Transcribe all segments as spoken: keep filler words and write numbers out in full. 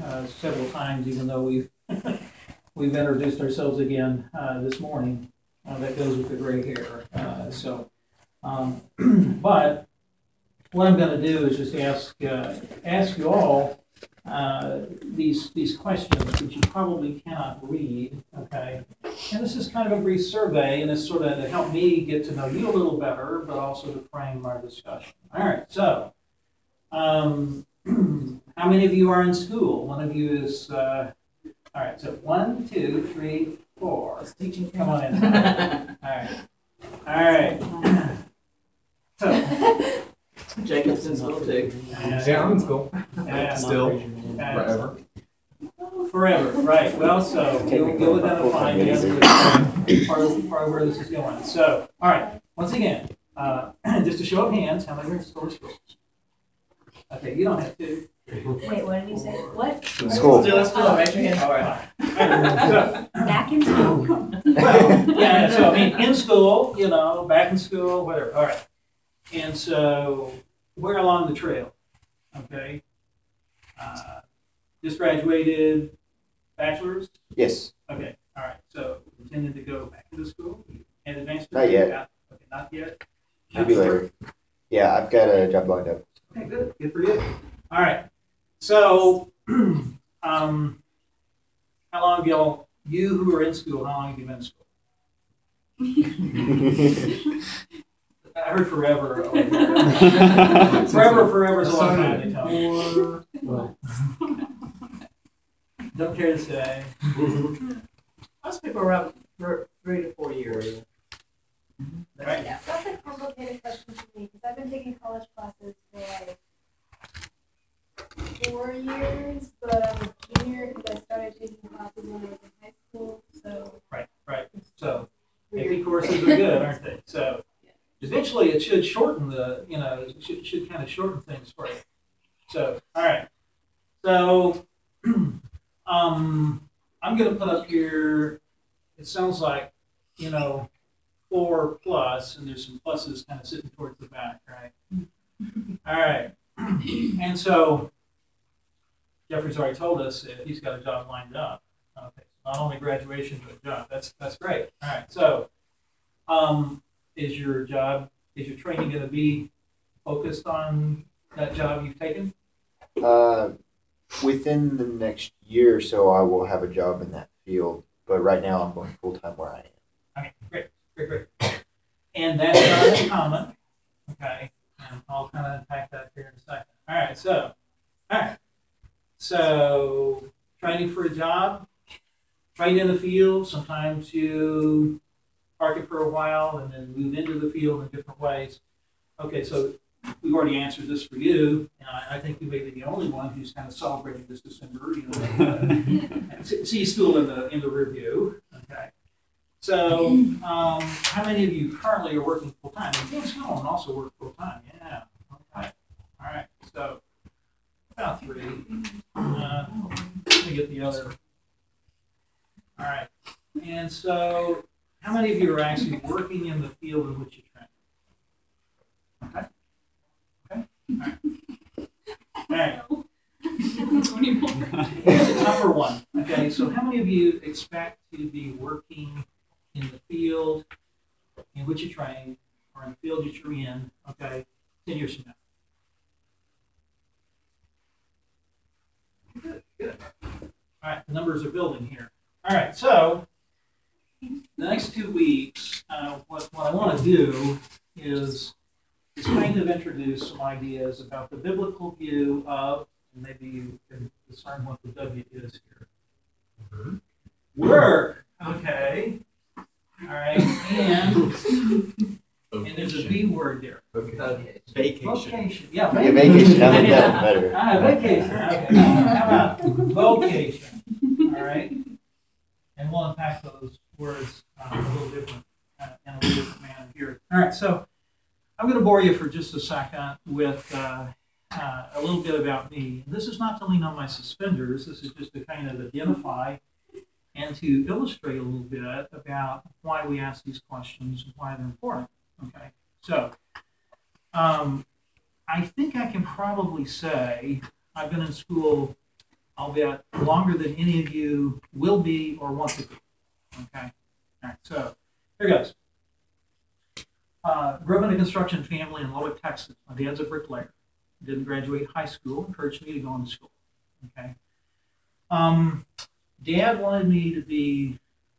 already uh, several times, even though we've we've introduced ourselves again uh, this morning. Uh, that goes with the gray hair. Uh, so, um, but what I'm going to do is just ask uh, ask you all uh, these these questions that you probably cannot read. Okay, and this is kind of a brief survey, and it's sort of to help me get to know you a little better, but also to frame our discussion. All right, so. Um, how many of you are in school? One of you is, uh, all right, so one, two, three, four. It's teaching. Come on in. All right. All right. So, Jacob's in school too. Uh, yeah, I'm in school. Uh, Still. Uh, forever. Forever, right. Well, so we'll, we'll identify the other part of where this is going. So, all right, once again, uh, just a show of hands, how many are in school? Okay, you don't have to. Wait, what did you say? What? School. Still in school. Oh. Raise your hand. All right. So, back in school. Well, yeah, so I mean, in school, you know, back in school, whatever. All right. And so we're along the trail, okay? Uh, just graduated bachelor's? Yes. Okay, all right. So intended to go back into school and advance? Not yet. Got, okay, not yet. Maybe later. Yeah, I've got a job lined up. Okay, good. Good for you. All right. So, um, how long have y'all, you who are in school, how long have you been in school? I heard forever. Oh, forever, forever, forever is a long time to tell me. Don't care to say. Most people are up for three to four years. Right. Yeah. That's a complicated question for me because I've been taking college classes for like four years, but I'm a junior because I started taking classes when I was in high school. So right, right. So A P courses are good, aren't they? So eventually, it should shorten the, you know, it should should kind of shorten things for you. So all right. So um, I'm going to put up here. It sounds like, you know, four plus, and there's some pluses kind of sitting towards the back, right? All right. And so Jeffrey's already told us that he's got a job lined up. Okay. Not only graduation, but a job. That's that's great. All right. So um, is your job, is your training going to be focused on that job you've taken? Uh, within the next year or so, I will have a job in that field. But right now, I'm going full-time where I am. Okay, great. Great, great. And that's not uncommon. Okay, and I'll kind of unpack that here in a second. All right, so, all right, so training for a job, train in the field. Sometimes you park it for a while and then move into the field in different ways. Okay, so we've already answered this for you, and I, I think you may be the only one who's kind of celebrating this December. You know, uh, see school in the in the review. Okay. So, um, how many of you currently are working full time? You can go and also work full time. Yeah. Okay. All right. So, about three. Uh, let me get the other. All right. And so, how many of you are actually working in the field in which you train? Okay. Okay. All right. All right. Here's number one. Okay. So, how many of you expect to be working in the field in which you train, or in the field that you're in, okay, ten years from now? Good, good. All right, the numbers are building here. All right, so the next two weeks, uh, what, what I want to do is, is kind of introduce some ideas about the biblical view of, and maybe you can discern what the W is here. Mm-hmm. Work, okay. All right, and, and there's a V word there. Okay. Vacation. Vocation. Yeah, vacation. Yeah, vacation. Yeah, better. Ah, vacation. Okay. How about vocation? All right, and we'll unpack those words um, a little different uh, in a little different manner here. All right, so I'm going to bore you for just a second with uh, uh, a little bit about me. This is not to lean on my suspenders. This is just to kind of identify and to illustrate a little bit about why we ask these questions and why they're important. Okay, so um, I think I can probably say I've been in school albeit longer than any of you will be or want to be. Okay? All right, so here goes. Uh, grew up in a construction family in Lubbock, Texas. My dad's a bricklayer. Didn't graduate high school, encouraged me to go into school. Okay. Um, Dad wanted me to be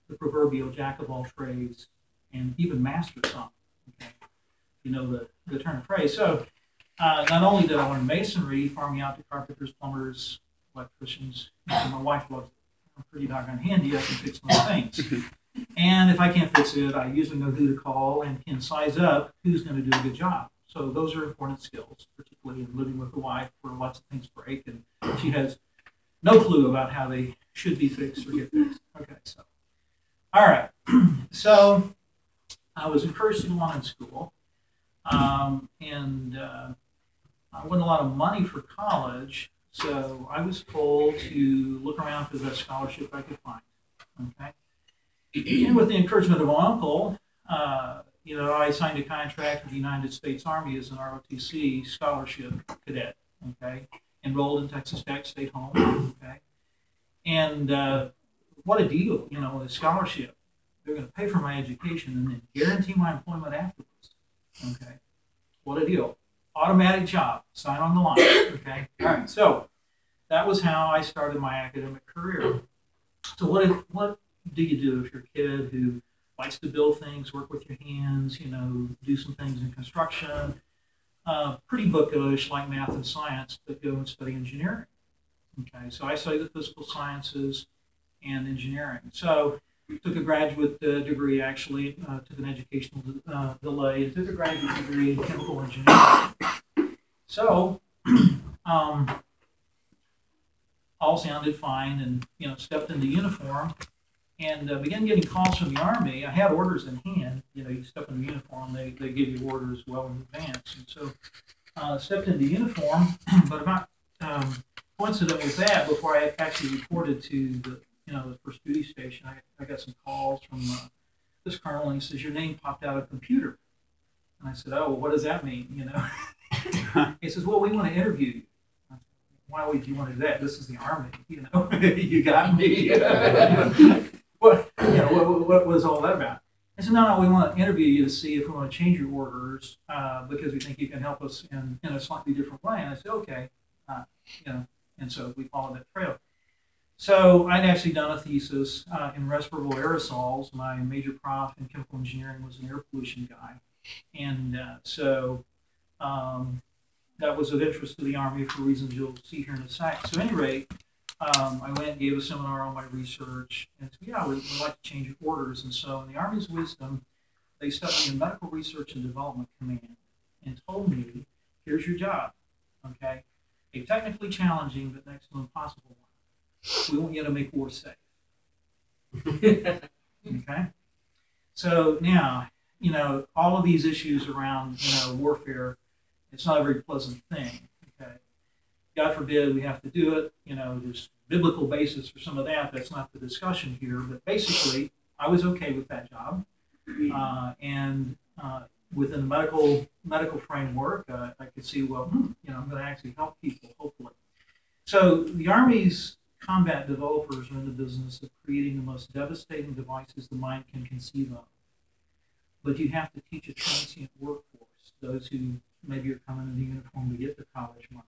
the proverbial jack of all trades and even master some. Okay. You know the, the turn of phrase. So uh, not only did I learn masonry, farming out to carpenters, plumbers, electricians, and my wife loves it. I'm pretty doggone handy. I can fix most things. And if I can't fix it, I usually know who to call and can size up who's going to do a good job. So those are important skills, particularly in living with a wife where lots of things break and she has no clue about how they should be fixed or get fixed. Okay, so, all right. So I was encouraged to go on in school, um, and uh, I wasn't a lot of money for college, so I was told to look around for the best scholarship I could find. Okay. And with the encouragement of my uncle, uh, you know, I signed a contract with the United States Army as an R O T C scholarship cadet, okay, enrolled in Texas Tech State Home, okay, and uh, what a deal, you know, a scholarship. They're going to pay for my education and then guarantee my employment afterwards, okay. What a deal. Automatic job, sign on the line, okay. All right, so that was how I started my academic career. So what did, what do you do if you're a kid who likes to build things, work with your hands, you know, do some things in construction, uh, pretty bookish like math and science, but go and study engineering. Okay, so I studied the physical sciences and engineering. So took a graduate uh, degree, actually, uh, took an educational uh, delay, and took a graduate degree in chemical engineering. So, um, all sounded fine and, you know, stepped into uniform. And uh, began getting calls from the Army. I had orders in hand. You know, you step in the uniform, they, they give you orders well in advance. And so uh, stepped into uniform, but about um, coincident with that, before I actually reported to the, you know, the first duty station, I, I got some calls from uh, this colonel, and he says, your name popped out of the computer. And I said, oh, well, what does that mean, you know? He says, well, we want to interview you. Why would you want to do that? This is the Army, you know? You got me. What, you know, what, what was all that about? I said, no, no, we want to interview you to see if we want to change your orders uh, because we think you can help us in, in a slightly different way. And I said, okay, uh, you know, and so we followed that trail. So I'd actually done a thesis uh, in respirable aerosols. My major prof in chemical engineering was an air pollution guy. And uh, so um, that was of interest to the Army for reasons you'll see here in a sec. So at any rate, Um, I went and gave a seminar on my research, and said, yeah, we'd, we'd like to change your orders. And so, in the Army's wisdom, they stuck me in Medical Research and Development Command and told me, here's your job, okay? A technically challenging but next to impossible one. We want you to make war safe. Okay? So, now, you know, all of these issues around, you know, warfare, it's not a very pleasant thing. God forbid we have to do it, you know, there's biblical basis for some of that. That's not the discussion here, but basically, I was okay with that job. Uh, and uh, within the medical medical framework, uh, I could see, well, hmm, you know, I'm going to actually help people, hopefully. So the Army's combat developers are in the business of creating the most devastating devices the mind can conceive of. But you have to teach a transient workforce, those who maybe are coming in the uniform to get their college money.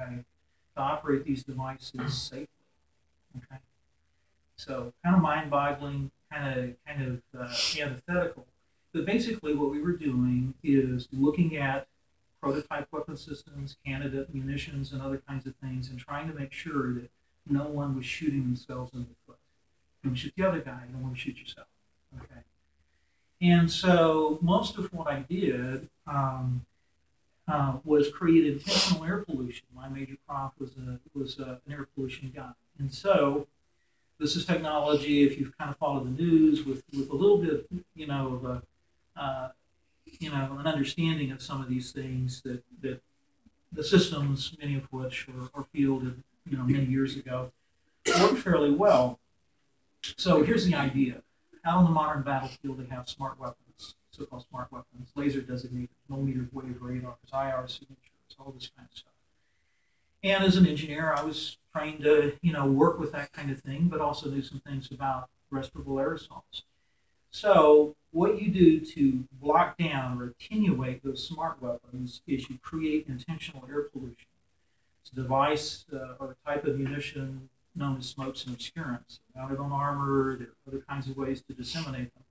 Okay, to operate these devices safely. Okay, so kind of mind-boggling, kind of kind of uh, antithetical. But basically, what we were doing is looking at prototype weapon systems, candidate munitions, and other kinds of things, and trying to make sure that no one was shooting themselves in the foot. You don't shoot the other guy. You don't want to shoot yourself. Okay, and so most of what I did. Um, Uh, was created intentional air pollution. My major prof was, a, was a, an air pollution guy. And so this is technology, if you've kind of followed the news, with, with a little bit, you know, of a, uh, you know, an understanding of some of these things that, that the systems, many of which are, are fielded, you know, many years ago, worked fairly well. So here's the idea. Out on the modern battlefield, they have smart weapons. So-called smart weapons, laser designated, millimeter wave radars, I R signatures, all this kind of stuff. And as an engineer, I was trying to, you know, work with that kind of thing, but also do some things about respirable aerosols. So what you do to block down or attenuate those smart weapons is you create intentional air pollution. It's a device uh, or a type of munition known as smokes and obscurants. They're mounted on armor, there are other kinds of ways to disseminate them.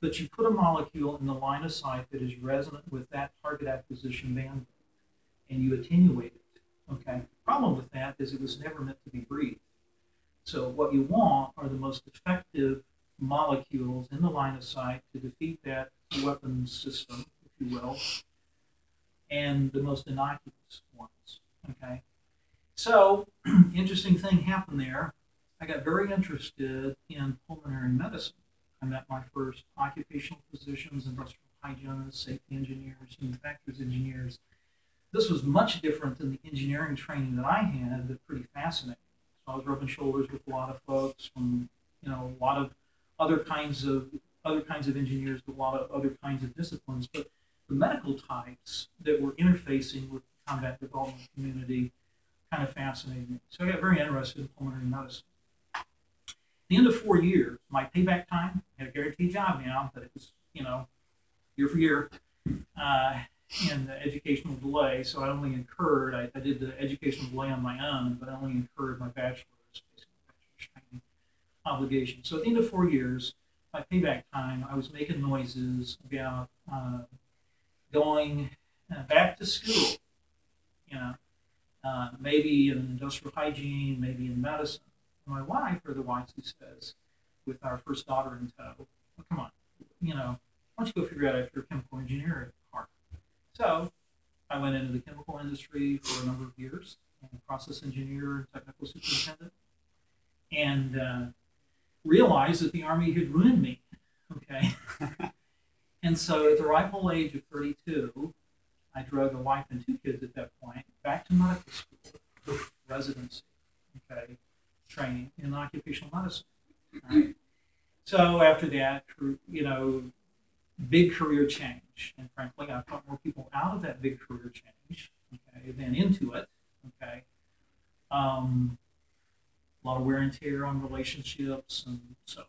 But you put a molecule in the line of sight that is resonant with that target acquisition bandwidth, and you attenuate it. Okay. Problem with that is it was never meant to be breathed. So what you want are the most effective molecules in the line of sight to defeat that weapon system, if you will, and the most innocuous ones. Okay. So, interesting thing happened there. I got very interested in pulmonary medicine. I met my first occupational physicians, industrial hygienists, safety engineers, manufacturers engineers. This was much different than the engineering training that I had, but pretty fascinating. So I was rubbing shoulders with a lot of folks from, you know, a lot of other kinds of other kinds of engineers, with a lot of other kinds of disciplines. But the medical types that were interfacing with the combat development community kind of fascinated me. So I got very interested in pulmonary medicine. At the end of four years, my payback time, I had a guaranteed job now, but it was, you know, year for year, uh, and the educational delay. So I only incurred, I, I did the educational delay on my own, but I only incurred my bachelor's, bachelor's training obligation. So at the end of four years, my payback time, I was making noises about uh, going uh, back to school, you know. Uh, maybe in industrial hygiene, maybe in medicine. And my wife, or the wife, who says, with our first daughter in tow, well, come on, you know, why don't you go figure out if you're a chemical engineer at Harvard? So I went into the chemical industry for a number of years, and process engineer, technical superintendent, and uh, realized that the Army had ruined me, okay? And so at the ripe age of thirty-two, I drug a wife and two kids at that point back to medical school, residency, okay, training in occupational medicine. Right? So after that, you know, big career change, and frankly, I put more people out of that big career change, okay, than into it, okay. Um, a lot of wear and tear on relationships, and so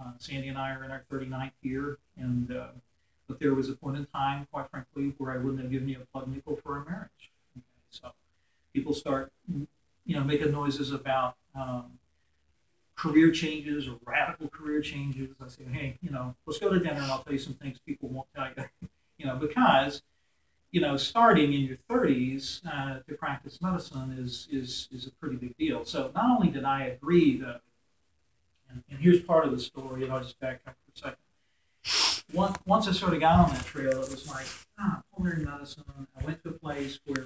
uh, Sandy and I are in our thirty-ninth year, and. Uh, But there was a point in time, quite frankly, where I wouldn't have given you a plug nickel for a marriage. Okay, so people start, you know, making noises about um, career changes or radical career changes. I say, hey, you know, let's go to dinner and I'll tell you some things people won't tell you. You know, because, you know, starting in your thirties uh, to practice medicine is, is, is a pretty big deal. So not only did I agree, though, and, and here's part of the story, and I'll just back up for a second. Once, once I sort of got on that trail, it was like, ah, pulmonary medicine. I went to a place where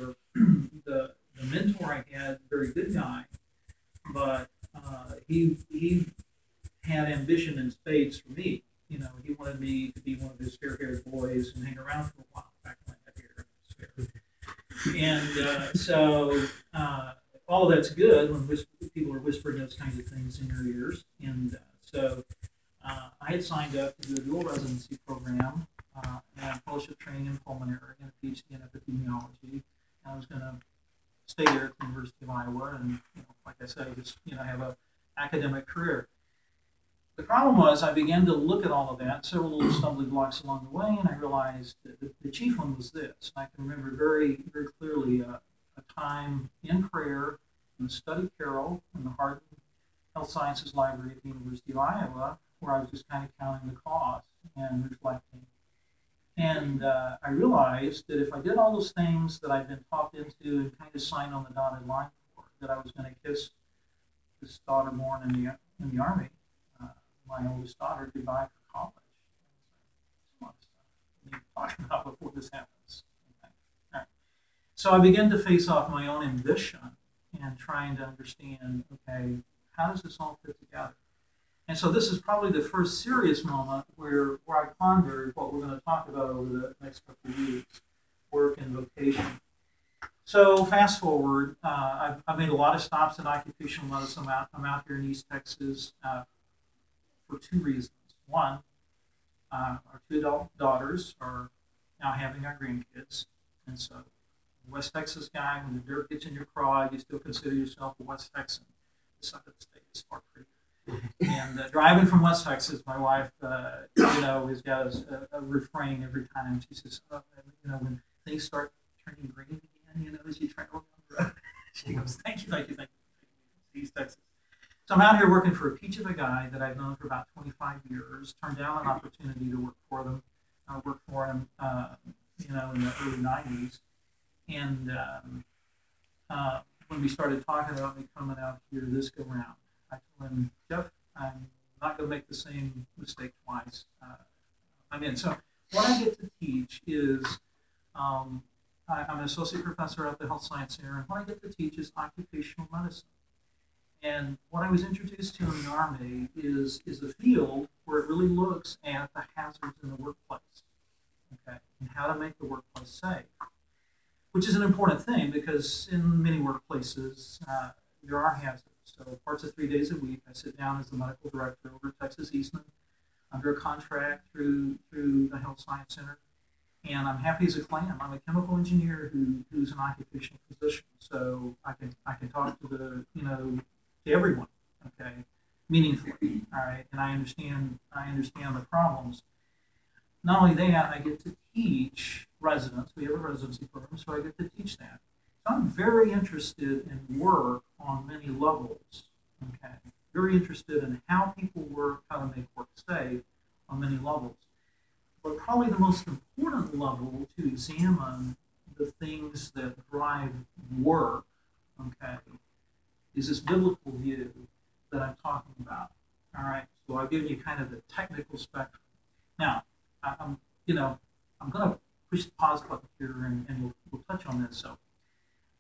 the, the mentor I had, very good guy, but uh, he he had ambition in spades for me. You know, he wanted me to be one of his fair-haired boys and hang around for a while back when I had hair. And uh, so uh, all that's good when whisper, people are whispering those kinds of things in your ears, and uh, so. Uh, I had signed up to do a dual residency program uh, and fellowship training in pulmonary and a PhD in epidemiology. And I was going to stay there at the University of Iowa and, you know, like I said, just, you know, have an academic career. The problem was I began to look at all of that, several little stumbling blocks along the way, and I realized that the, the chief one was this. And I can remember very, very clearly uh, a time in prayer in the study carol in the Heart Health Sciences Library at the University of Iowa, where I was just kind of counting the cost and reflecting. And uh, I realized that if I did all those things that I'd been talked into and kind of signed on the dotted line for, that I was going to kiss this daughter born in the, in the Army, uh, my oldest daughter, goodbye for college. That's a lot of stuff we need to talk about before this happens. Okay. All right. So I began to face off my own ambition and trying to understand, okay, how does this all fit together? And so this is probably the first serious moment where, where I pondered what we're going to talk about over the next couple of years, work and vocation. So fast forward, uh, I've, I've made a lot of stops in occupational medicine. I'm out, I'm out here in East Texas uh, for two reasons. One, uh, our two adult daughters are now having our grandkids, and so West Texas guy, when the dirt gets in your craw, you still consider yourself a West Texan. The side of the state is far prettier. And uh, driving from West Texas, my wife, uh, you know, has got a, a refrain every time. She says, oh, you know, when things start turning green again, you know, as you travel down the road, she goes, thank you, thank you, thank you, East Texas. So I'm out here working for a peach of a guy that I've known for about twenty-five years, turned down an opportunity to work for them. I worked for him, uh, you know, in the early nineties. And um, uh, when we started talking about me coming out here this go round, I told him, Jeff, I'm not going to make the same mistake twice. Uh, I'm in. So what I get to teach is, um, I, I'm an associate professor at the Health Science Center, and what I get to teach is occupational medicine. And what I was introduced to in the Army is, is a field where it really looks at the hazards in the workplace, okay, and how to make the workplace safe, which is an important thing because in many workplaces uh, there are hazards. So parts of three days a week, I sit down as the medical director over at Texas Eastman under a contract through, through the Health Science Center, and I'm happy as a clam. I'm a chemical engineer who, who's an occupational physician, so I can, I can talk to the, you know, to everyone, okay, meaningfully, all right, and I understand, I understand the problems. Not only that, I get to teach residents. We have a residency program, so I get to teach that. So I'm very interested in work on many levels, okay, very interested in how people work, how to make work safe on many levels. But probably the most important level to examine the things that drive work, okay, is this biblical view that I'm talking about. All right, so I've given you kind of the technical spectrum. Now, I'm, you know, I'm going to push the pause button here, and, and we'll, we'll touch on this. So,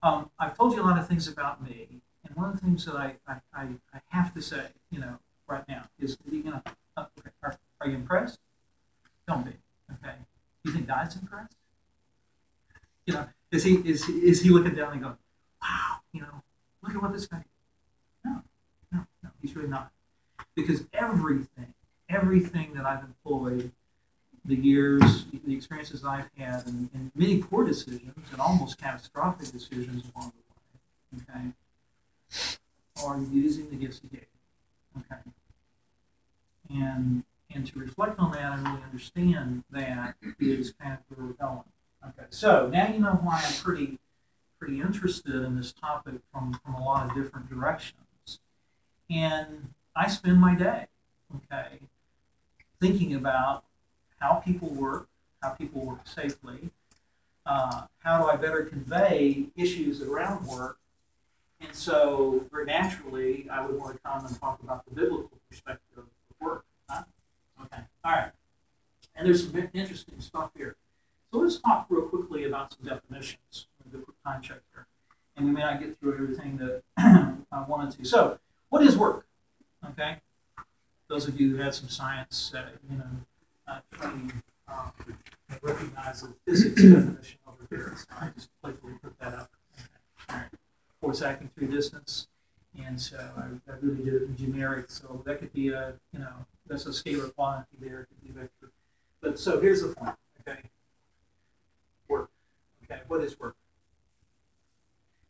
um, I've told you a lot of things about me, and one of the things that I I, I, I have to say, you know, right now is, you know, uh, okay, are, are you impressed? Don't be. Okay, you think God's impressed? You know, is he is is he looking down and going, wow, you know, look at what this guy did. No, no, no, he's really not. Because everything, everything that I've employed, the years, the experiences I've had, and, and many poor decisions and almost catastrophic decisions along the way, okay, are using the gifts he gave, okay? And, and to reflect on that and really understand that is kind of where we're going. Okay, so now you know why I'm pretty... pretty interested in this topic from, from a lot of different directions. And I spend my day, okay, thinking about how people work, how people work safely, uh, how do I better convey issues around work. And so, very naturally, I would want to come and talk about the biblical perspective of work. Huh? Okay, all right. And there's some interesting stuff here. So let's talk real quickly about some definitions. The quick time check here, and we may not get through everything that I wanted to. So, what is work? Okay, those of you who had some science, uh, you know, uh, training, um, recognize the physics definition over here. So I just playfully put that up. Okay. All right, force acting through distance, and so I, I really did it in generic. So that could be a, you know, that's a scalar quantity there. It could be vector. But so here's the point. Okay, work. Okay, what is work?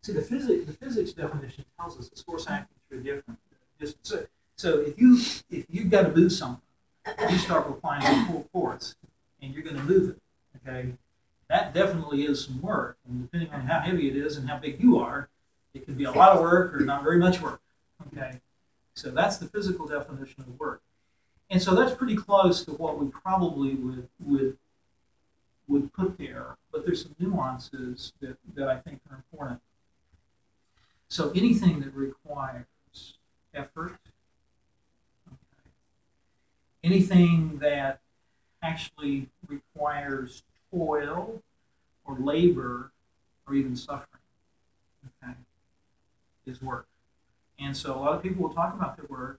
See, the physics, the physics definition tells us it's force acting through different distance. So, so if, you, if you've got to move something, you start applying the full force, and you're going to move it, okay? That definitely is some work, and depending on how heavy it is and how big you are, it can be a lot of work or not very much work, okay? So that's the physical definition of work. And so that's pretty close to what we probably would, would, would put there, but there's some nuances that, that I think are important. So anything that requires effort, okay, anything that actually requires toil or labor or even suffering, okay, is work. And so a lot of people will talk about their work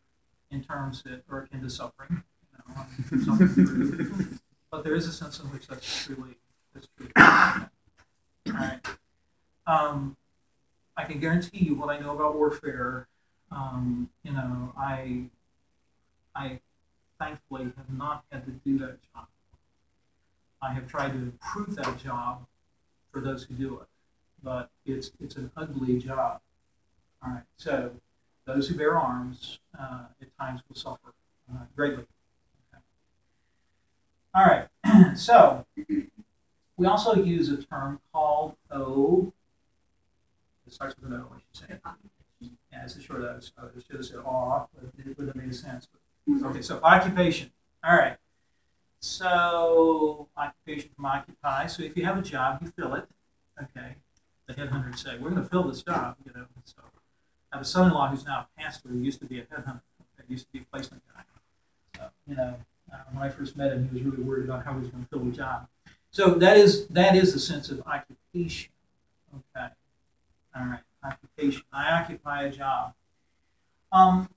in terms that are akin to suffering, you know, or something through, but there is a sense in which that's truly, that's truly important. All right. Um, I can guarantee you what I know about warfare. Um, you know, I, I thankfully have not had to do that job. I have tried to improve that job for those who do it. but it's it's an ugly job. All right, so those who bear arms uh, at times will suffer uh, greatly. Okay. All right, so we also use a term called O. It starts with an O, I should say. Yeah, it's a short O. So it should have said aw, but it wouldn't have made sense. But, okay, so occupation. All right. So occupation from occupy. So if you have a job, you fill it. Okay. The headhunters say, we're going to fill this job, you know. So I have a son-in-law who's now a pastor who used to be a headhunter. He used to be a placement guy. So, you know, when I first met him, he was really worried about how he was going to fill the job. So that is that is the sense of occupation. Okay. All right. Occupation. I occupy a job. Um,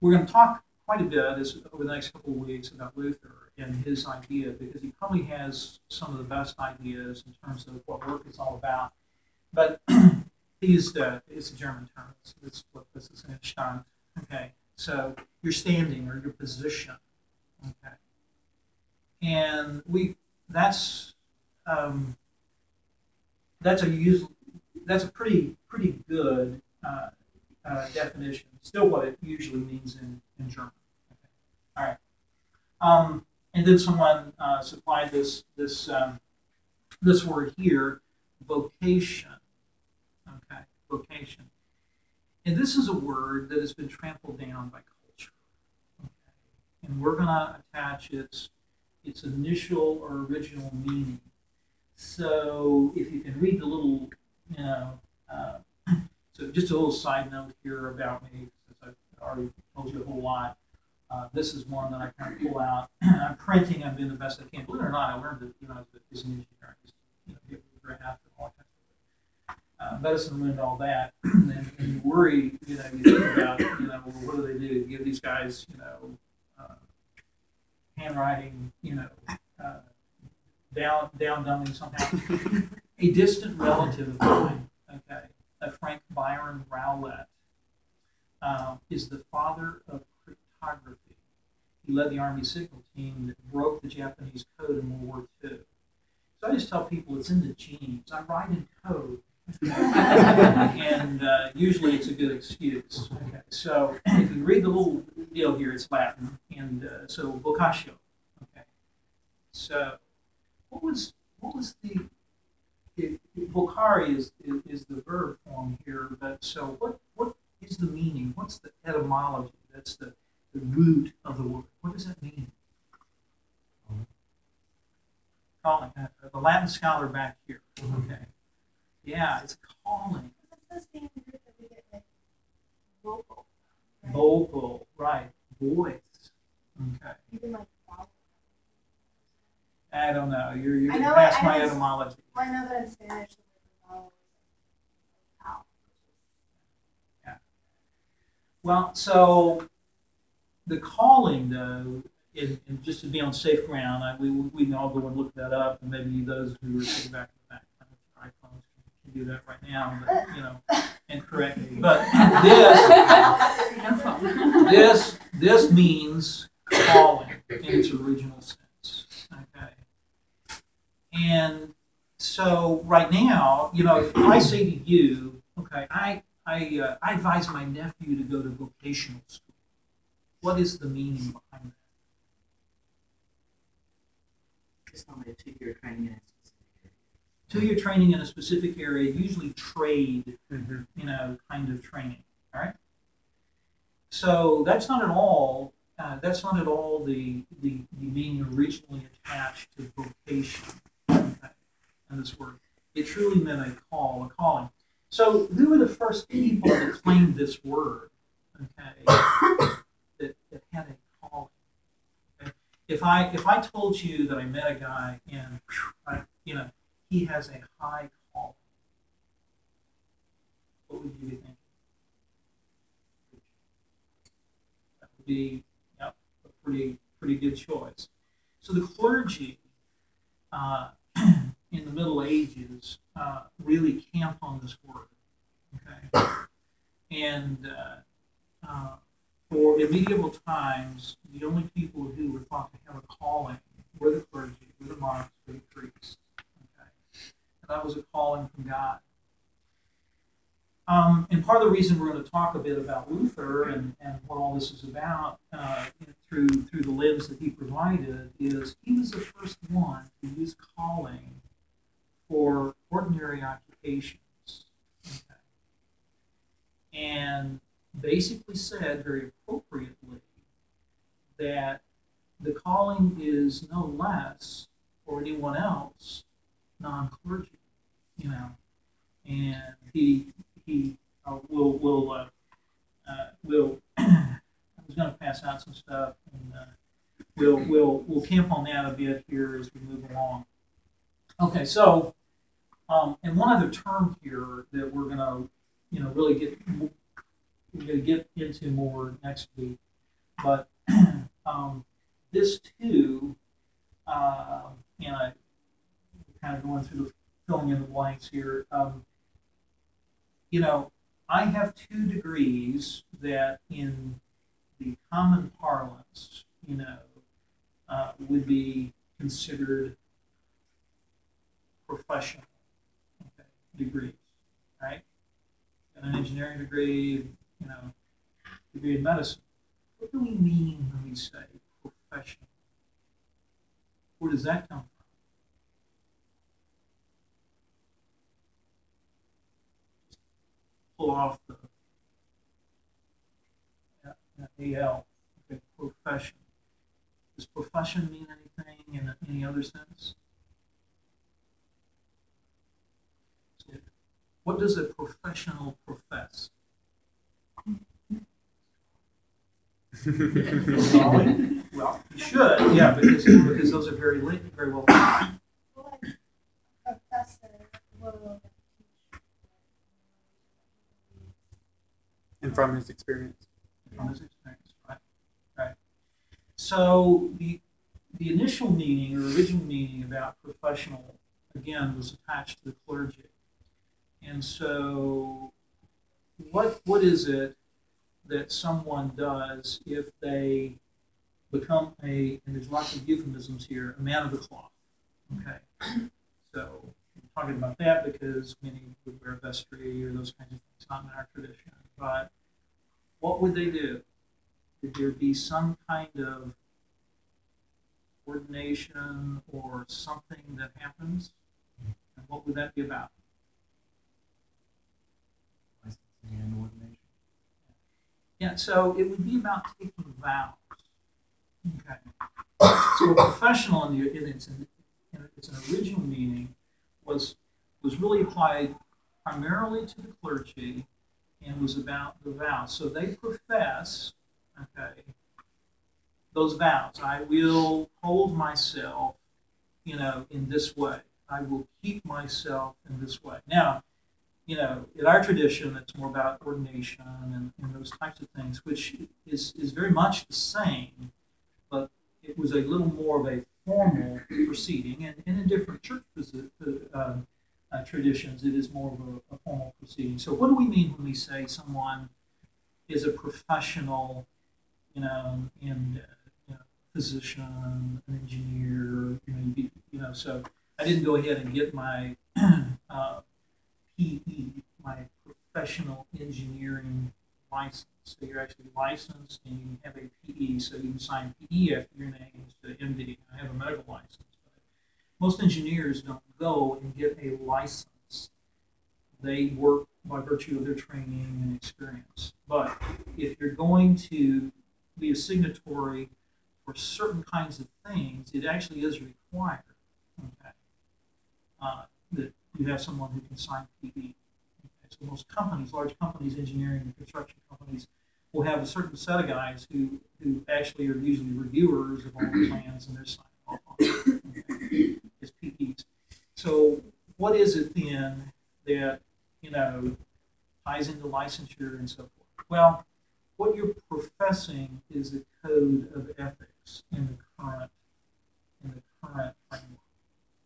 we're going to talk quite a bit this, over the next couple of weeks about Luther and his idea, because he probably has some of the best ideas in terms of what work is all about. But he's the, it's a German term. So it's what this is in Stand. Okay, so your standing or your position. Okay, and we that's um, that's a use that's a pretty pretty good uh, uh, definition. Still, what it usually means in in German. Okay. All right. Um, and then someone uh, supplied this this um, this word here, vocation. Okay, vocation. And this is a word that has been trampled down by culture. Okay. And we're going to attach its its initial or original meaning. So if you can read the little, you know, uh, so just a little side note here about me, since I've already told you a whole lot. Uh, this is one that I kind of pull out. I'm printing. I'm doing the best I can. Believe it or not, I learned that you know, as an engineer, I just you know, get the graph and all that kind of uh, medicine, wind, all that. And, and you worry, you know, you think about, you know, well, what do they do? Give these guys, you know, uh, handwriting, you know, uh, down, down dumbing somehow. A distant relative of mine, okay, a Frank Byron Rowlett, uh, is the father of cryptography. He led the Army signal team that broke the Japanese code in World War Two. So I just tell people it's in the genes. I write in code. And uh, usually it's a good excuse. Okay. So if you read the little deal here, it's Latin. And uh, so vocatio. Okay. So what was what was the it, it, vocari is, is is the verb form here, but so what what is the meaning? What's the etymology? That's the the root of the word. What does that mean? Calling. The Latin scholar back here. Okay. Yeah, it's calling. It's the same root that we get, like vocal. Right? Vocal, right. Voice. Okay. Even like vowel. I don't know. You're you're past my I etymology. Well, I know that in Spanish the word vowel is vowel. Yeah. Well, so the calling, though, is, and just to be on safe ground, I, we, we can all go and look that up, and maybe those who are sitting back in the back on iPhones can, can do that right now, but, you know, and correct me. But this, this, this means calling in its original sense, okay? And so right now, you know, if I say to you, okay, I, I, uh, I advise my nephew to go to vocational school. What is the meaning behind that? It's normally a two-year training in a specific area. Two-year training in a specific area, usually trade, mm-hmm. you know, kind of training. All right. So that's not at all. Uh, that's not at all the, the the meaning originally attached to vocation in this word. It truly meant a call, a calling. So who were the first people that claimed this word? Okay. That, that had a calling. Okay? If I if I told you that I met a guy and I, you know he has a high calling, what would you be thinking? That would be yep, a pretty pretty good choice. So the clergy uh, in the Middle Ages uh, really camped on this word, okay, and. Uh, uh, For in medieval times, the only people who were thought to have a calling were the clergy, were the monks, were the priests. Okay. because that was a calling from God. Um, and part of the reason we're going to talk a bit about Luther and, and what all this is about uh, through, through the lens that he provided is he was the first one to use calling for ordinary occupations. Okay. And basically said very appropriately that the calling is no less or anyone else non-clergy, you know, and he he uh, will will uh, uh, will I was going to pass out some stuff, and uh, we'll we'll we'll camp on that a bit here as we move along. Okay, so um, and one other term here that we're going to you know really get we're going to get into more next week, but um, this too, uh, and I. Kind of going through the filling in the blanks here. Um, you know, I have two degrees that, in the common parlance, you know, uh, would be considered professional okay, degrees, right? And an engineering degree, you know, degree in medicine. What do we mean when we say professional? Where does that come from? Pull off the yeah, A L, okay, profession. Does profession mean anything in any other sense? So what does a professional profess? Well, you should, yeah, because, because those are very late, very well defined. Well, a professor will And from his experience. From his experience, right. Right. So the the initial meaning or original meaning about professional, again, was attached to the clergy. And so what what is it that someone does if they become a, and there's lots of euphemisms here, a man of the cloth. Okay. So I'm talking about that because many would wear vestry or those kinds of things, not in our tradition. But what would they do? Would there be some kind of ordination or something that happens? And what would that be about? Licensing and ordination. Yeah, so it would be about taking vows. Okay. So a professional in, the, in, its, in its original meaning was was really applied primarily to the clergy. And was about the vows. So they profess, okay, those vows. I will hold myself, you know, in this way. I will keep myself in this way. Now, you know, in our tradition, it's more about ordination and, and those types of things, which is, is very much the same, but it was a little more of a formal proceeding. And, and in different church uh, Uh, traditions, it is more of a, a formal proceeding. So what do we mean when we say someone is a professional, you know, in uh, you know, physician, an engineer, you know, you, you know, so I didn't go ahead and get my uh, P E, my professional engineering license. So you're actually licensed and you have a P E, so you can sign P E after your name to M D. I have a medical license. Most engineers don't go and get a license. They work by virtue of their training and experience. But if you're going to be a signatory for certain kinds of things, it actually is required okay, uh, that you have someone who can sign P E. Okay, so most companies, large companies, engineering and construction companies, will have a certain set of guys who, who actually are usually reviewers of all the plans and they're signing off on it. Okay. As P Es. So what is it then that, you know, ties into licensure and so forth? Well, what you're professing is the code of ethics in the current in the current framework.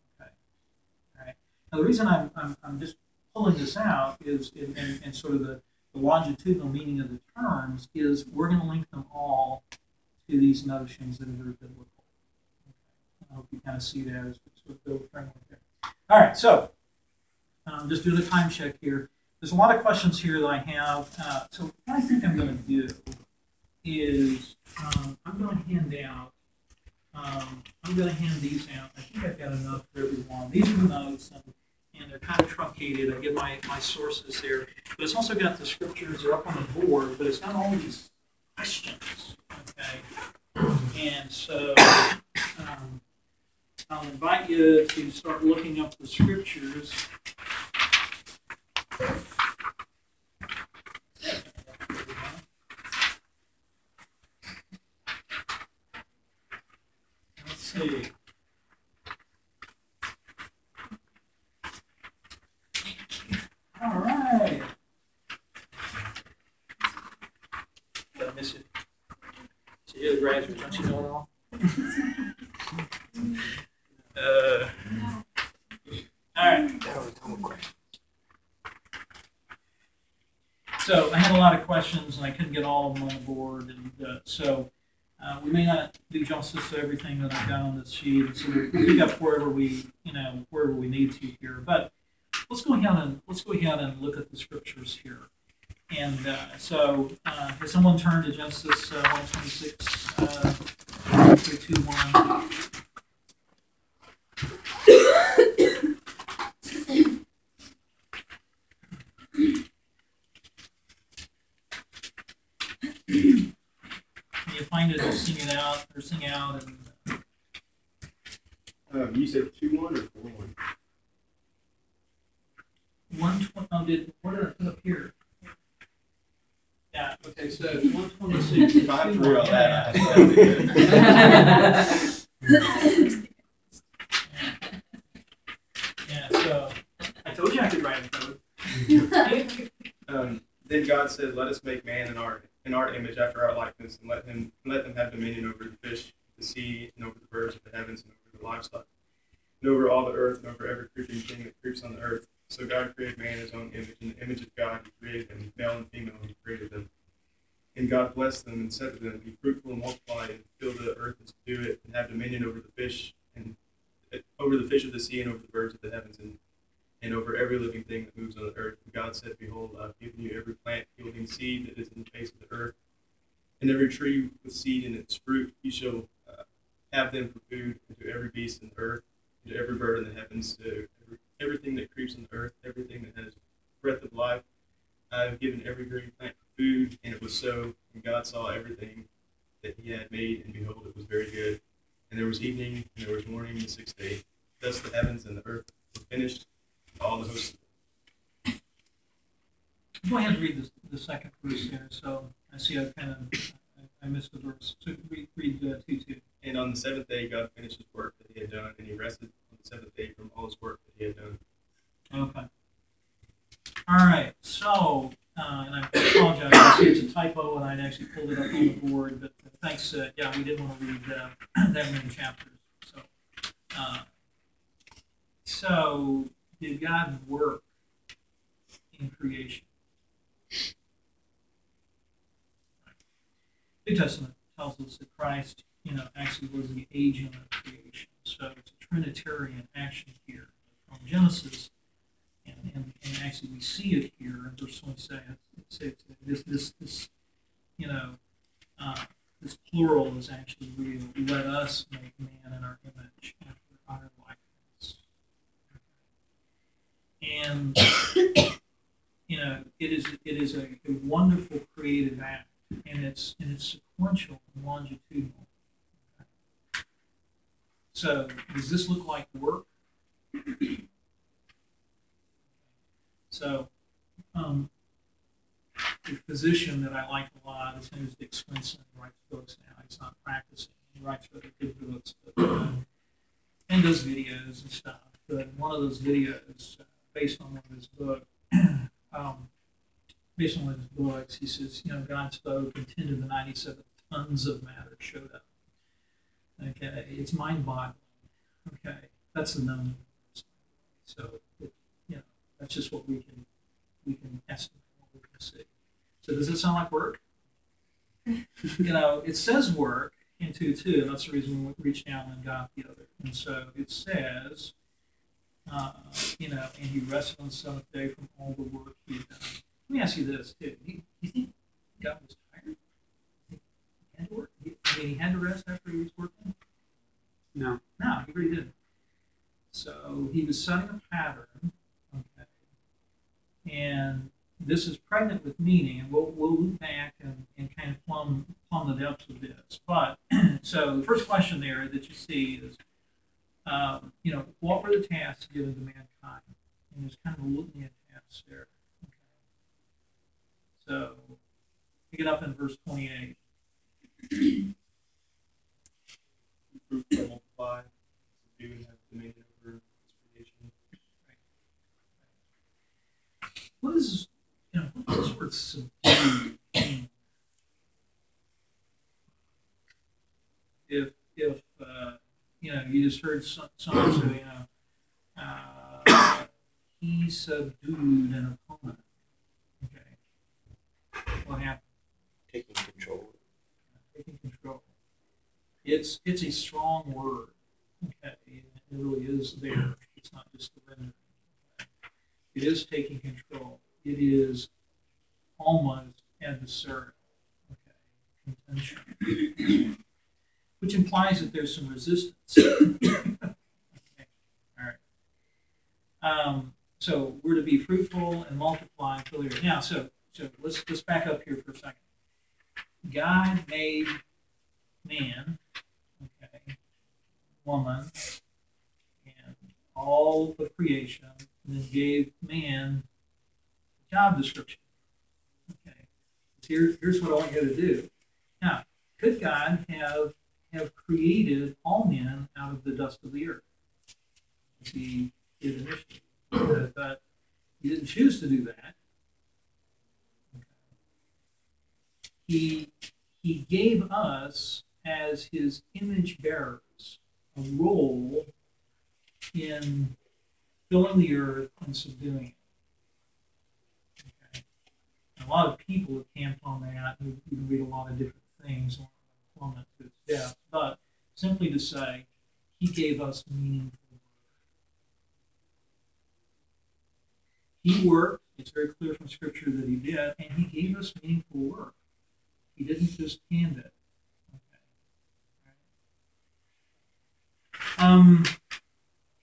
Okay. All right. Now the reason I'm I'm, I'm just pulling this out is in, in, in sort of the, the longitudinal meaning of the terms is we're going to link them all to these notions that are very biblical. I hope you kind of see that as we sort of build a framework there. All right, so um, just doing a time check here. There's a lot of questions here that I have. Uh, so what I think I'm going to do is um, I'm going to hand out. Um, I'm going to hand these out. I think I've got enough for everyone. These are the notes, and, and they're kind of truncated. I get my, my sources there. But it's also got the scriptures. They're up on the board, but it's not always questions. Okay? And so um, I'll invite you to start looking up the scriptures. See. All right. Did I miss it? So you're the graduate, don't you know it all? uh, all right. That was a total question. So I had a lot of questions, and I couldn't get all of them on the board, and uh, so. Uh, we may not do justice to everything that I've got on this sheet, and so we'll pick up wherever we, you know, wherever we need to here. But let's go ahead and let's go ahead and look at the scriptures here. And uh, so, uh, if someone turned to Genesis uh, one twenty-six, uh, three two one. Find it, or sing it out, or sing out. And uh, um, you said two one or four one. One twenty. Oh, did what did I put up here? Yeah. Okay, so one twenty six. If I threw all that, that'd be good. Yeah. So I told you I could write a code. um, then God said, "Let us make man in our." in our image after our likeness, and let him let them have dominion over the fish, the sea, and over the birds of the heavens, and over the livestock, and over all the earth, and over every creeping thing that creeps on the earth. So God created man in his own image. In the image of God he created them, male and female he created them. And God blessed them and said to them, be fruitful and multiply, and fill the earth and subdue it, and have dominion over the fish, and over the fish of the sea, and over the birds of the heavens, and and over every living thing that moves on the earth. And God said, behold, I have given you every plant yielding seed that is in the face of the earth, and every tree with seed in its fruit. You shall uh, have them for food, and to every beast in the earth, and to every bird in the heavens, to every, everything that creeps on the earth, everything that has breath of life. I have given every green plant for food, and it was so. And God saw everything that he had made, and behold, it was very good. And there was evening, and there was morning, and the sixth day. Thus the heavens and the earth were finished. All the hosts. Go ahead and read the, the second verse here. So I see I've kind of I, I missed the verse. So read read uh, two two. And on the seventh day God finished his work that he had done, and he rested on the seventh day from all his work that he had done. Okay. All right. So uh, and I apologize. I see it's a typo, and I'd actually pulled it up on the board. But thanks. Uh, yeah, we didn't want to read uh, that many chapters. So uh, so. Did God work in creation? Right. The New Testament tells us that Christ, you know, actually was the agent of creation. So it's a Trinitarian action here from Genesis, and, and, and actually we see it here in verse twenty-seven. This, this, this, you know, uh, this plural is actually real. Let us make man in our image after our likeness. And you know, it is it is a, a wonderful creative act, and it's and it's sequential and longitudinal. Okay. So does this look like work? So um, the physician that I like a lot is Dick Swinson. He writes books now. He's not practicing. He writes really good books, but, uh, and does videos and stuff. But one of those videos. Uh, Based on one of his book, um, based on one of his books, he says, you know, God spoke, and ten to the ninety-seven tons of matter showed up. Okay, it's mind-boggling. Okay, that's the number. So, it, you know, that's just what we can we can estimate, what we can see. So, does it sound like work? You know, it says work in two two. That's the reason we reached down and got the other. And so it says. uh, you know, and he rested on the seventh day from all the work he had done. Let me ask you this too: do you, you think God was tired? He had to work. He, I mean, he had to rest after he was working. No, no, he really didn't. So he was setting a pattern, okay, and this is pregnant with meaning, and we'll we'll look back and, and kind of plumb plumb the depths of this. But so the first question there that you see is, um, you know, what were the tasks given to mankind? And there's kind of a litany of tasks there. Okay. So pick it up in verse twenty-eight. Fruit shall multiply, subdue and have dominion over creation. Right. What is You know, what does this word subdue mean? If, if uh, you know, you just heard some, someone say, you know, uh, he subdued an opponent. Okay. What happened? Taking control. Yeah, taking control. It's, it's a strong word. Okay. It really is there. It's not just surrendering. It is taking control. It is almost adversarial, okay, contention, which implies that there's some resistance. Okay. All right. Um, so we're to be fruitful and multiply until you're now. So, so let's let's back up here for a second. God made man, okay, woman, and all of creation, and then gave man job description. Okay, Here, here's what I want you to do. Now, could God have have created all men out of the dust of the earth? If he did initially, but, but he didn't choose to do that. Okay. He he gave us as his image bearers a role in filling the earth and subduing it. A lot of people have camped on that. You can read a lot of different things on that to its death. But simply to say, he gave us meaningful work. He worked. It's very clear from Scripture that he did, and he gave us meaningful work. He didn't just hand it. Okay. Right. Um,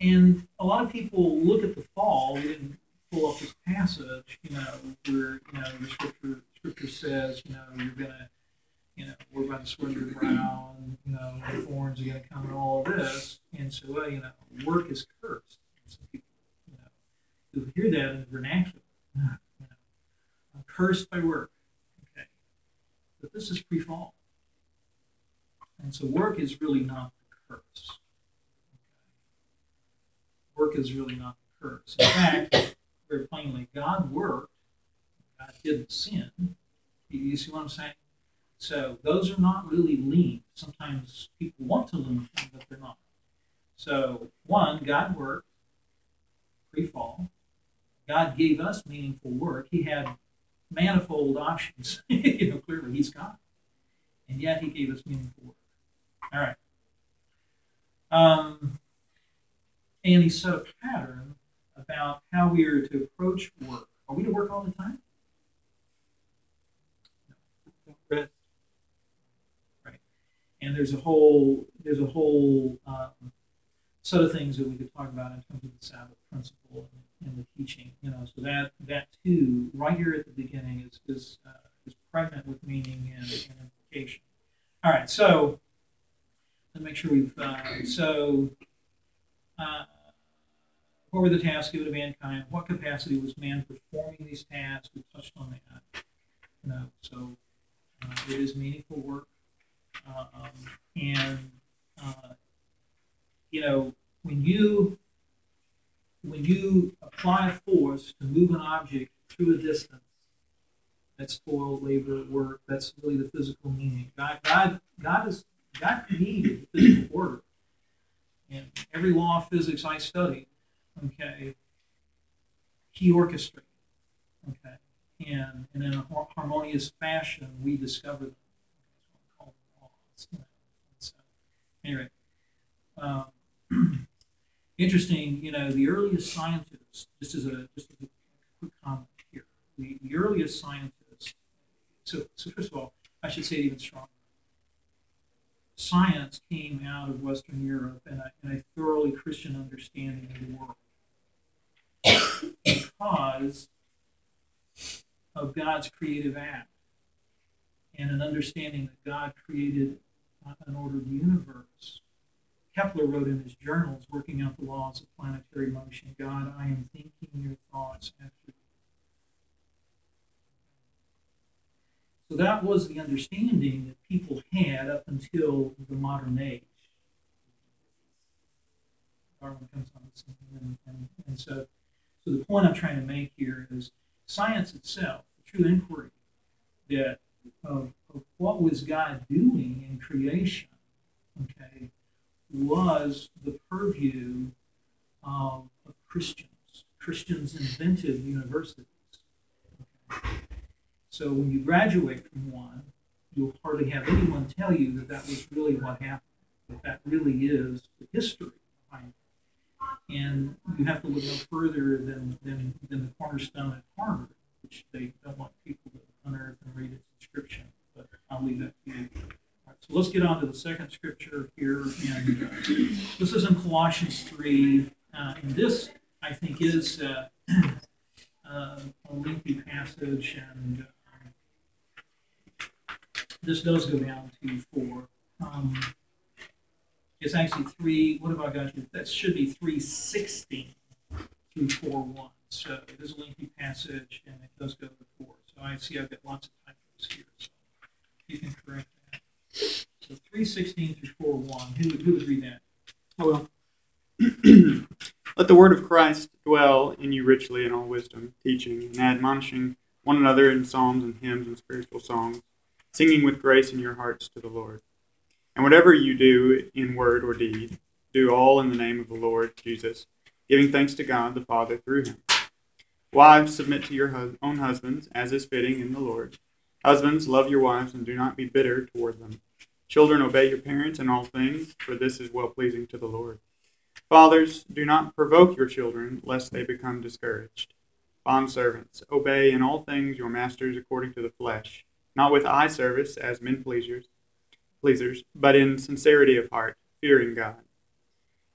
and a lot of people look at the fall. We didn't pull up this passage, you know, where, you know, the scripture, scripture says, you know, you're going to, you know, we're about to sweat your brow, and, you know, the thorns are going to come and all of this, and so, well, you know, work is cursed. So people, you know, who hear that in vernacular, you know, I'm cursed by work, okay, but this is pre-fall, and so work is really not the curse, okay. Work is really not the curse. In fact, very plainly, God worked, God didn't sin. You see what I'm saying? So those are not really linked. Sometimes people want to link them, but they're not. So one, God worked, pre-fall. God gave us meaningful work. He had manifold options. You know, clearly he's God. And yet he gave us meaningful work. All right. Um, and he set a pattern about how we are to approach work. Are we to work all the time? No. Rest. Right. And there's a whole there's a whole um, set of things that we could talk about in terms of the Sabbath principle and, and the teaching. You know, so that that too, right here at the beginning, is is uh, is pregnant with meaning and, and implication. All right. So let's make sure we've uh, so. Uh, What were the tasks given to mankind? What capacity was man performing these tasks? We touched on that. You know, so uh, it is meaningful work, uh, um, and uh, you know, when you when you apply force to move an object through a distance, that's toil, labor, work. That's really the physical meaning. God, God, God is God created the physical order, and every law of physics I study, okay, he orchestrated, okay, and, and in a harmonious fashion, we discover them. That's what we call them laws. So, anyway, um, interesting, you know, the earliest scientists, this is a, just a quick comment here, the, the earliest scientists, so, so first of all, I should say it even stronger. Science came out of Western Europe and a, and a thoroughly Christian understanding of the world because of God's creative act and an understanding that God created an ordered universe. Kepler wrote in his journals, working out the laws of planetary motion, God, I am thinking your thoughts after you. So that was the understanding that people had up until the modern age. Darwin comes on the scene, and, and, and so, so the point I'm trying to make here is science itself, the true inquiry that of, of what was God doing in creation, okay, was the purview um, of Christians. Christians invented universities. Okay. So when you graduate from one, you'll hardly have anyone tell you that that was really what happened, that that really is the history behind it. And you have to look no further than, than, than the cornerstone at Harvard, which they don't want people to unearth and read its inscription, but I'll leave that to you. So let's get on to the second scripture here, and uh, this is in Colossians three, uh, and this, I think, is uh, uh, a lengthy passage, and uh, this does go down to four. Um, it's actually three, what have I got here? That should be three sixteen through four one, so it is a lengthy passage, and it does go to four, so I see I've got lots of typos here, so you can correct. So three sixteen through four one, who would, who would read that? I will. Let the word of Christ dwell in you richly in all wisdom, teaching and admonishing one another in psalms and hymns and spiritual songs, singing with grace in your hearts to the Lord. And whatever you do in word or deed, do all in the name of the Lord Jesus, giving thanks to God the Father through him. Wives, submit to your hus- own husbands, as is fitting in the Lord. Husbands, love your wives and do not be bitter toward them. Children, obey your parents in all things, for this is well-pleasing to the Lord. Fathers, do not provoke your children, lest they become discouraged. Bondservants, obey in all things your masters according to the flesh, not with eye service as men pleasers, pleasers, but in sincerity of heart, fearing God.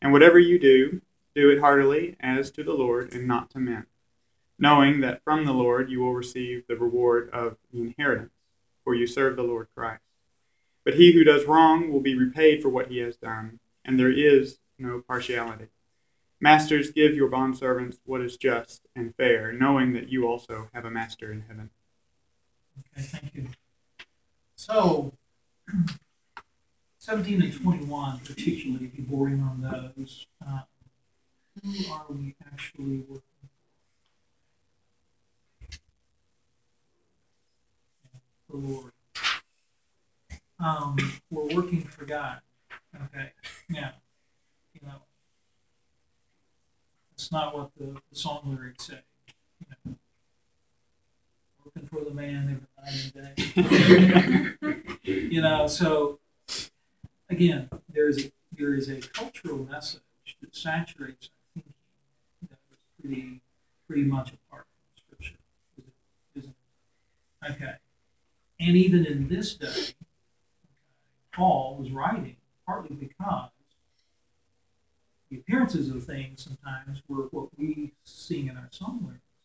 And whatever you do, do it heartily as to the Lord and not to men, knowing that from the Lord you will receive the reward of the inheritance, for you serve the Lord Christ. But he who does wrong will be repaid for what he has done, and there is no partiality. Masters, give your bondservants what is just and fair, knowing that you also have a master in heaven. Okay, thank you. So, seventeen and twenty-one, particularly, if you're boring on those, uh, who are we actually working with? The Lord. Um, we're working for God. Okay. Now, you know, that's not what the, the song lyrics say. You know, working for the man every night and day. You know, so again, there is a there is a cultural message that saturates our thinking that was pretty pretty much apart from Scripture, isn't it? Okay. And even in this day, Paul was writing partly because the appearances of things sometimes were what we sing in our song lyrics.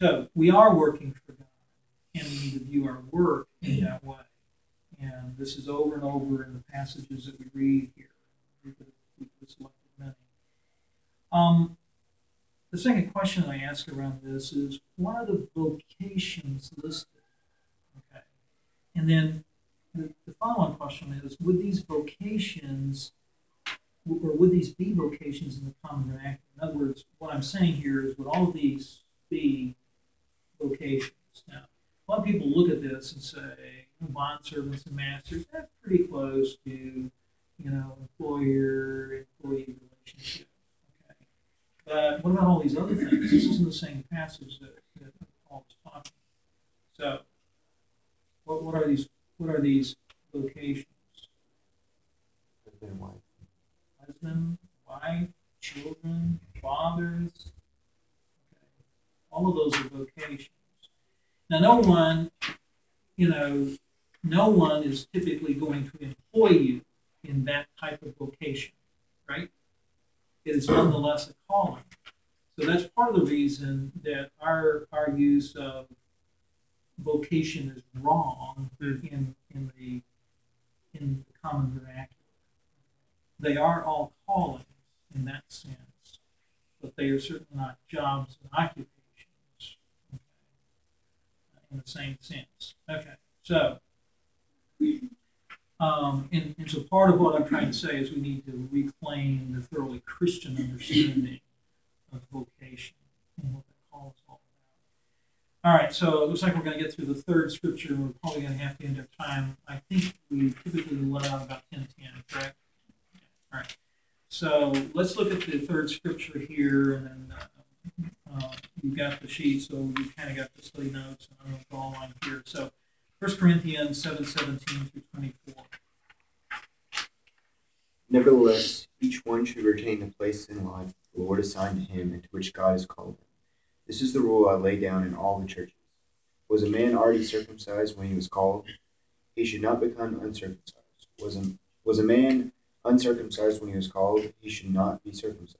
So we are working for God, and we need to view our work in that way. And this is over and over in the passages that we read here. We've selected many. Um, The second question I ask around this is, what are the vocations listed? Okay. And then the, the following question is, would these vocations, or would these be vocations in the common vernacular? In other words, what I'm saying here is, would all of these be vocations? Now, a lot of people look at this and say, bond servants and masters, that's pretty close to, you know, employer-employee relationship. But what about all these other things? This isn't the same passage that, that Paul was talking about. So, what, what are these? What are these vocations? Husband and wife. husband, wife, children, fathers. Okay. All of those are vocations. Now, no one, you know, no one is typically going to employ you in that type of vocation, right? It is nonetheless a calling. So that's part of the reason that our our use of vocation is wrong in in the in the common vernacular. They are all callings in that sense, but they are certainly not jobs and occupations, okay, in the same sense. Okay, so um, and, and so part of what I'm trying to say is we need to reclaim the thoroughly Christian understanding of vocation and what that call is all about. All right, so it looks like we're going to get through the third scripture. We're probably going to have to end up time. I think we typically let out about ten ten, correct? All right, so let's look at the third scripture here, and then uh, uh, you've got the sheet, so you kind of got the study notes, and I'm going to draw a line here. So First Corinthians seven seventeen through twenty-four. Nevertheless, each one should retain the place in life the Lord assigned to him and to which God has called him. This is the rule I lay down in all the churches. Was a man already circumcised when he was called? He should not become uncircumcised. Was a, was a man uncircumcised when he was called, he should not be circumcised.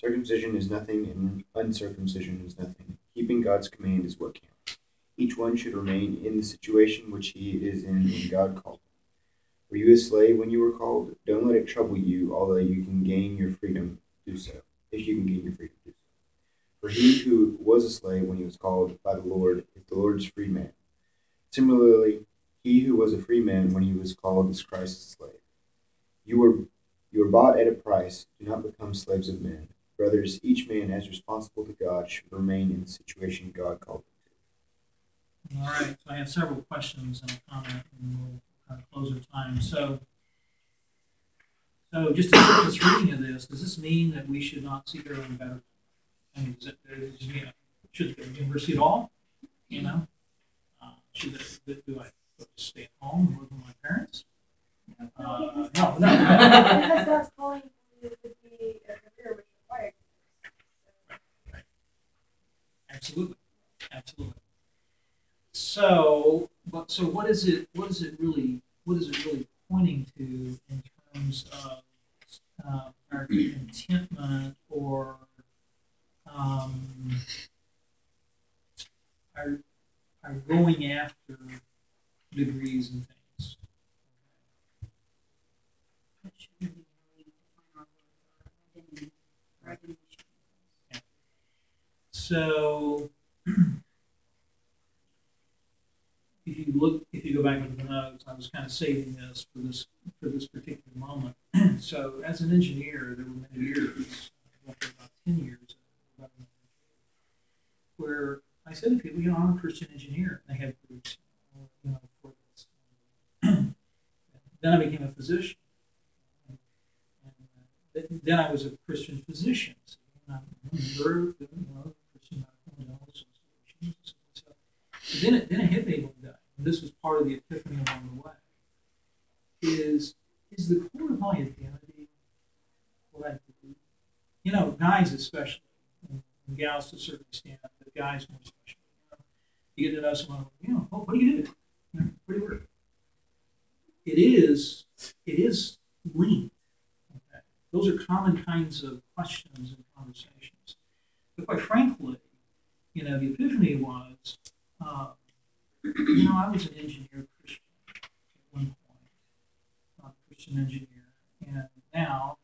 Circumcision is nothing, and uncircumcision is nothing. Keeping God's command is what counts. Each one should remain in the situation which he is in when God called him. Were you a slave when you were called? Don't let it trouble you, although you can gain your freedom, do so. If you can gain your freedom, do so. For he who was a slave when he was called by the Lord is the Lord's free man. Similarly, he who was a free man when he was called is Christ's slave. You were you were bought at a price. Do not become slaves of men. Brothers, each man as responsible to God should remain in the situation God called him to. All right. So I have several questions and a comment, and we'll kind of close our time. So, so just a quick reading of this. Does this mean that we should not seek our own better? I mean, is it, is, you know, should there be mercy at all? You know, uh, should that, do I stay at home and live with my parents? Uh, no, no. That's calling you to be a career which requires. Absolutely, absolutely. So, but so, what is it? What is it really? What is it really pointing to in terms of uh, our contentment or um, our our going after degrees and things? So, if you look, if you go back into the notes, I was kind of saving this for this for this particular moment. So, as an engineer, there were many years, roughly about ten years, where I said to people, "You know, I'm a Christian engineer." And they had groups, you know, for this. And then I became a physician. And then I was a Christian physician, so I'm a member of the Christian Medical Association. So then it then it hit me one day, and this was part of the epiphany along the way. Is is the core of my identity what I do? You know, guys especially, and gals to a certain extent, but guys more especially. You know, you get to know someone, you know, oh, what do you do? You know, what do you work? It is it is linked. Those are common kinds of questions and conversations. But quite frankly, you know, the epiphany was, uh, you know, I was an engineer Christian at one point, not a Christian engineer, and now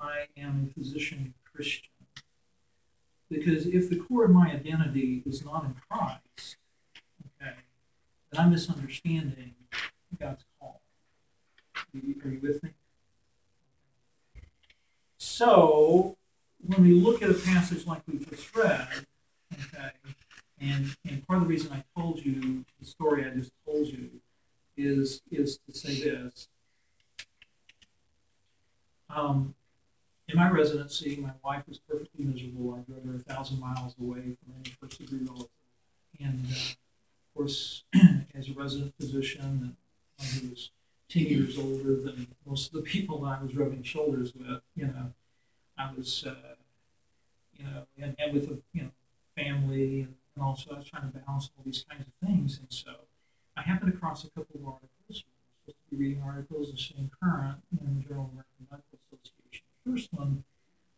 I am a physician Christian. Because if the core of my identity is not in Christ, okay, then I'm misunderstanding God's call. Are you, are you with me? So, when we look at a passage like we just read, okay, and, and part of the reason I told you the story I just told you is, is to say this. Um, in my residency, my wife was perfectly miserable. I drove her a thousand miles away from any first degree relative. And, uh, of course, as a resident physician, and who was ten years older than most of the people I was rubbing shoulders with. You know, I was, uh, you know, and, and with a, you know, family, and, and also I was trying to balance all these kinds of things. And so I happened across a couple of articles. I was supposed to be reading articles and staying current in the Journal of American Medical Association. The first one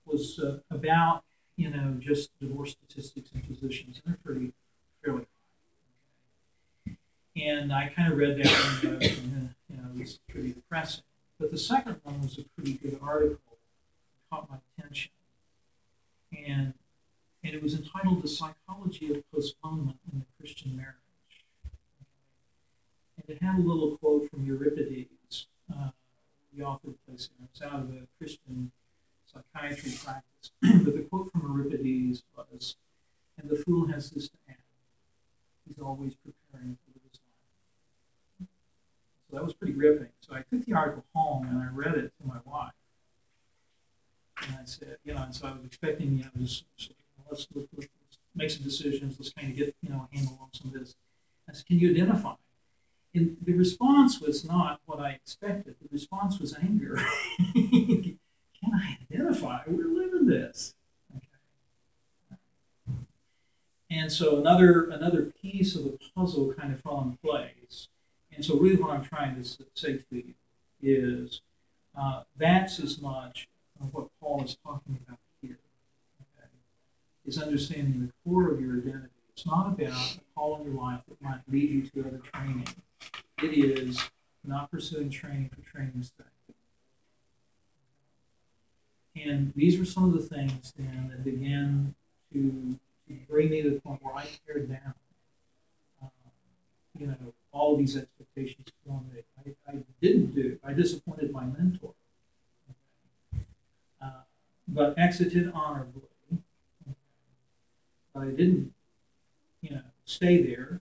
was uh, about, you know, just divorce statistics and physicians, and they're pretty fairly high. And I kind of read that one, and, and you know, it was pretty depressing. But the second one was a pretty good article, it caught my attention, and and it was entitled "The Psychology of Postponement in the Christian Marriage," and it had a little quote from Euripides, uh, the author of this, and it's out of a Christian psychiatry practice. But the quote from Euripides was, "And the fool has this to add. He's always preparing for the design." So that was pretty gripping. So I took the article home and I read it to my wife. And I said, you know, and so I was expecting, you know, just, just like, let's, let's, let's make some decisions, let's kind of get, you know, a handle on some of this. I said, can you identify? And the response was not what I expected. The response was anger. Can I identify? We're living this. Okay. And so another another piece of the puzzle kind of fell in place. And so really what I'm trying to say to you is uh, that's as much of what Paul is talking about here, okay, is understanding the core of your identity. It's not about a call in your life that might lead you to other training. It is not pursuing training for training's sake. And these were some of the things then that began to bring me to the point where I tear down, um, you know, all of these expectations for one day. I, I didn't do. I disappointed my mentor, okay, uh, but exited honorably. Okay. But I didn't, you know, stay there.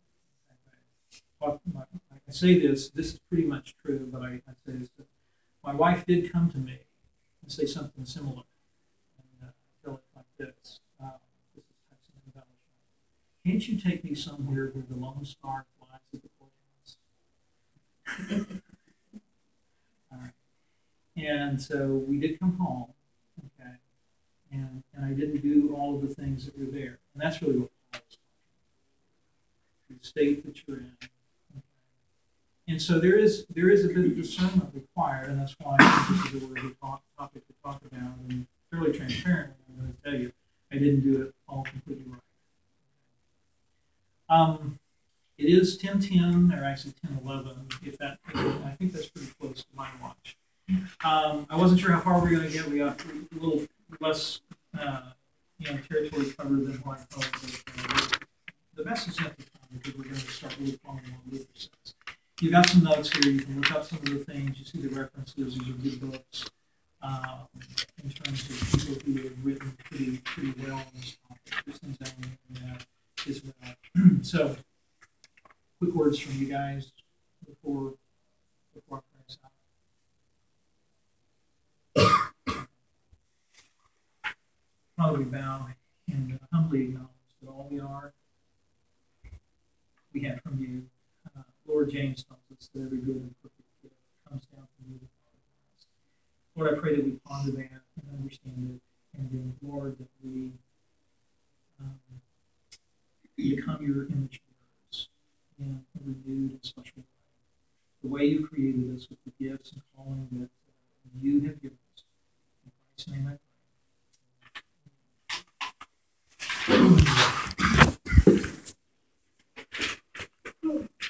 I, I, my, I say this. This is pretty much true, but I, I say this. But my wife did come to me and say something similar, and uh, tell it like this. Uh, this is Texas embellishment. Can't you take me somewhere where the lone star flies at the courthouse? All right. And so we did come home, okay, and and I didn't do all of the things that were there, and that's really what Paul was talking about. The state that you're in. And so there is there is a bit of discernment required, and that's why this is a worthy topic to talk about. And fairly transparently, I'm going to tell you, I didn't do it all completely right. Um, it is ten ten, or actually ten eleven. If that, I think that's pretty close to my watch. Um, I wasn't sure how far we were going to get. We got a little less, uh, you know, territory covered than what I thought. The best is at the time, because we're going to start really following what Luther says. You got some notes here. You can look up some of the things. You see the references. These are good books um, in terms of people who have written pretty, pretty well on this topic. There's things I want to as well. So, quick words from you guys before before I finish out. Father, we bow and humbly acknowledge that all we are, we have from you. Lord, James tells us that every good and perfect gift comes down from you. Lord, I pray that we ponder that and understand it, and then, Lord, that we um, become your image bearers in a renewed and special way. The way you created us with the gifts and calling that you have given us. In Christ's name I pray.